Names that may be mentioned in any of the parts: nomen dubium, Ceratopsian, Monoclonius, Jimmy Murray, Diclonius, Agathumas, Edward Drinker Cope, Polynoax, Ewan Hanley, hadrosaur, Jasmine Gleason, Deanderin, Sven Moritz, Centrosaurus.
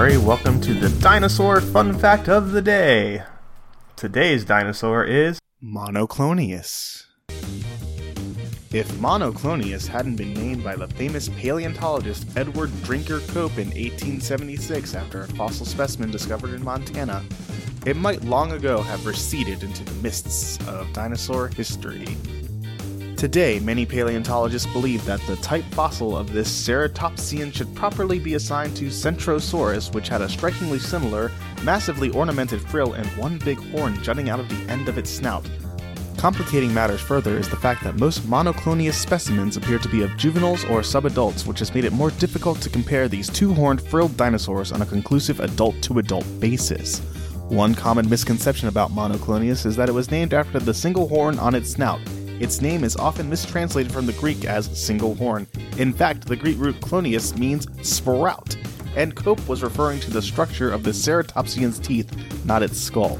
Murray. Welcome to the Dinosaur Fun Fact of the Day. Today's dinosaur is Monoclonius. If Monoclonius hadn't been named by the famous paleontologist Edward Drinker Cope in 1876 after a fossil specimen discovered in Montana, it might long ago have receded into the mists of dinosaur history. Today, many paleontologists believe that the type fossil of this Ceratopsian should properly be assigned to Centrosaurus, which had a strikingly similar, massively ornamented frill and one big horn jutting out of the end of its snout. Complicating matters further is the fact that most Monoclonius specimens appear to be of juveniles or subadults, which has made it more difficult to compare these two-horned frilled dinosaurs on a conclusive adult-to-adult basis. One common misconception about Monoclonius is that it was named after the single horn on its snout. Its name is often mistranslated from the Greek as single horn. In fact, the Greek root clonius means sprout, and Cope was referring to the structure of the Ceratopsian's teeth, not its skull.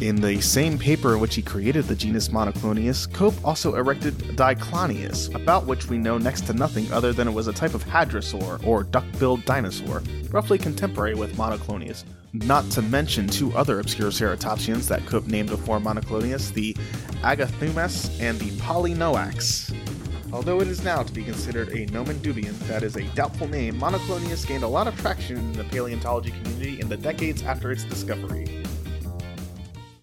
In the same paper in which he created the genus Monoclonius, Cope also erected Diclonius, about which we know next to nothing other than it was a type of hadrosaur, or duck-billed dinosaur, roughly contemporary with Monoclonius. Not to mention two other obscure ceratopsians that Cope named before Monoclonius, the Agathumas and the Polynoax. Although it is now to be considered a nomen dubium, that is a doubtful name, Monoclonius gained a lot of traction in the paleontology community in the decades after its discovery.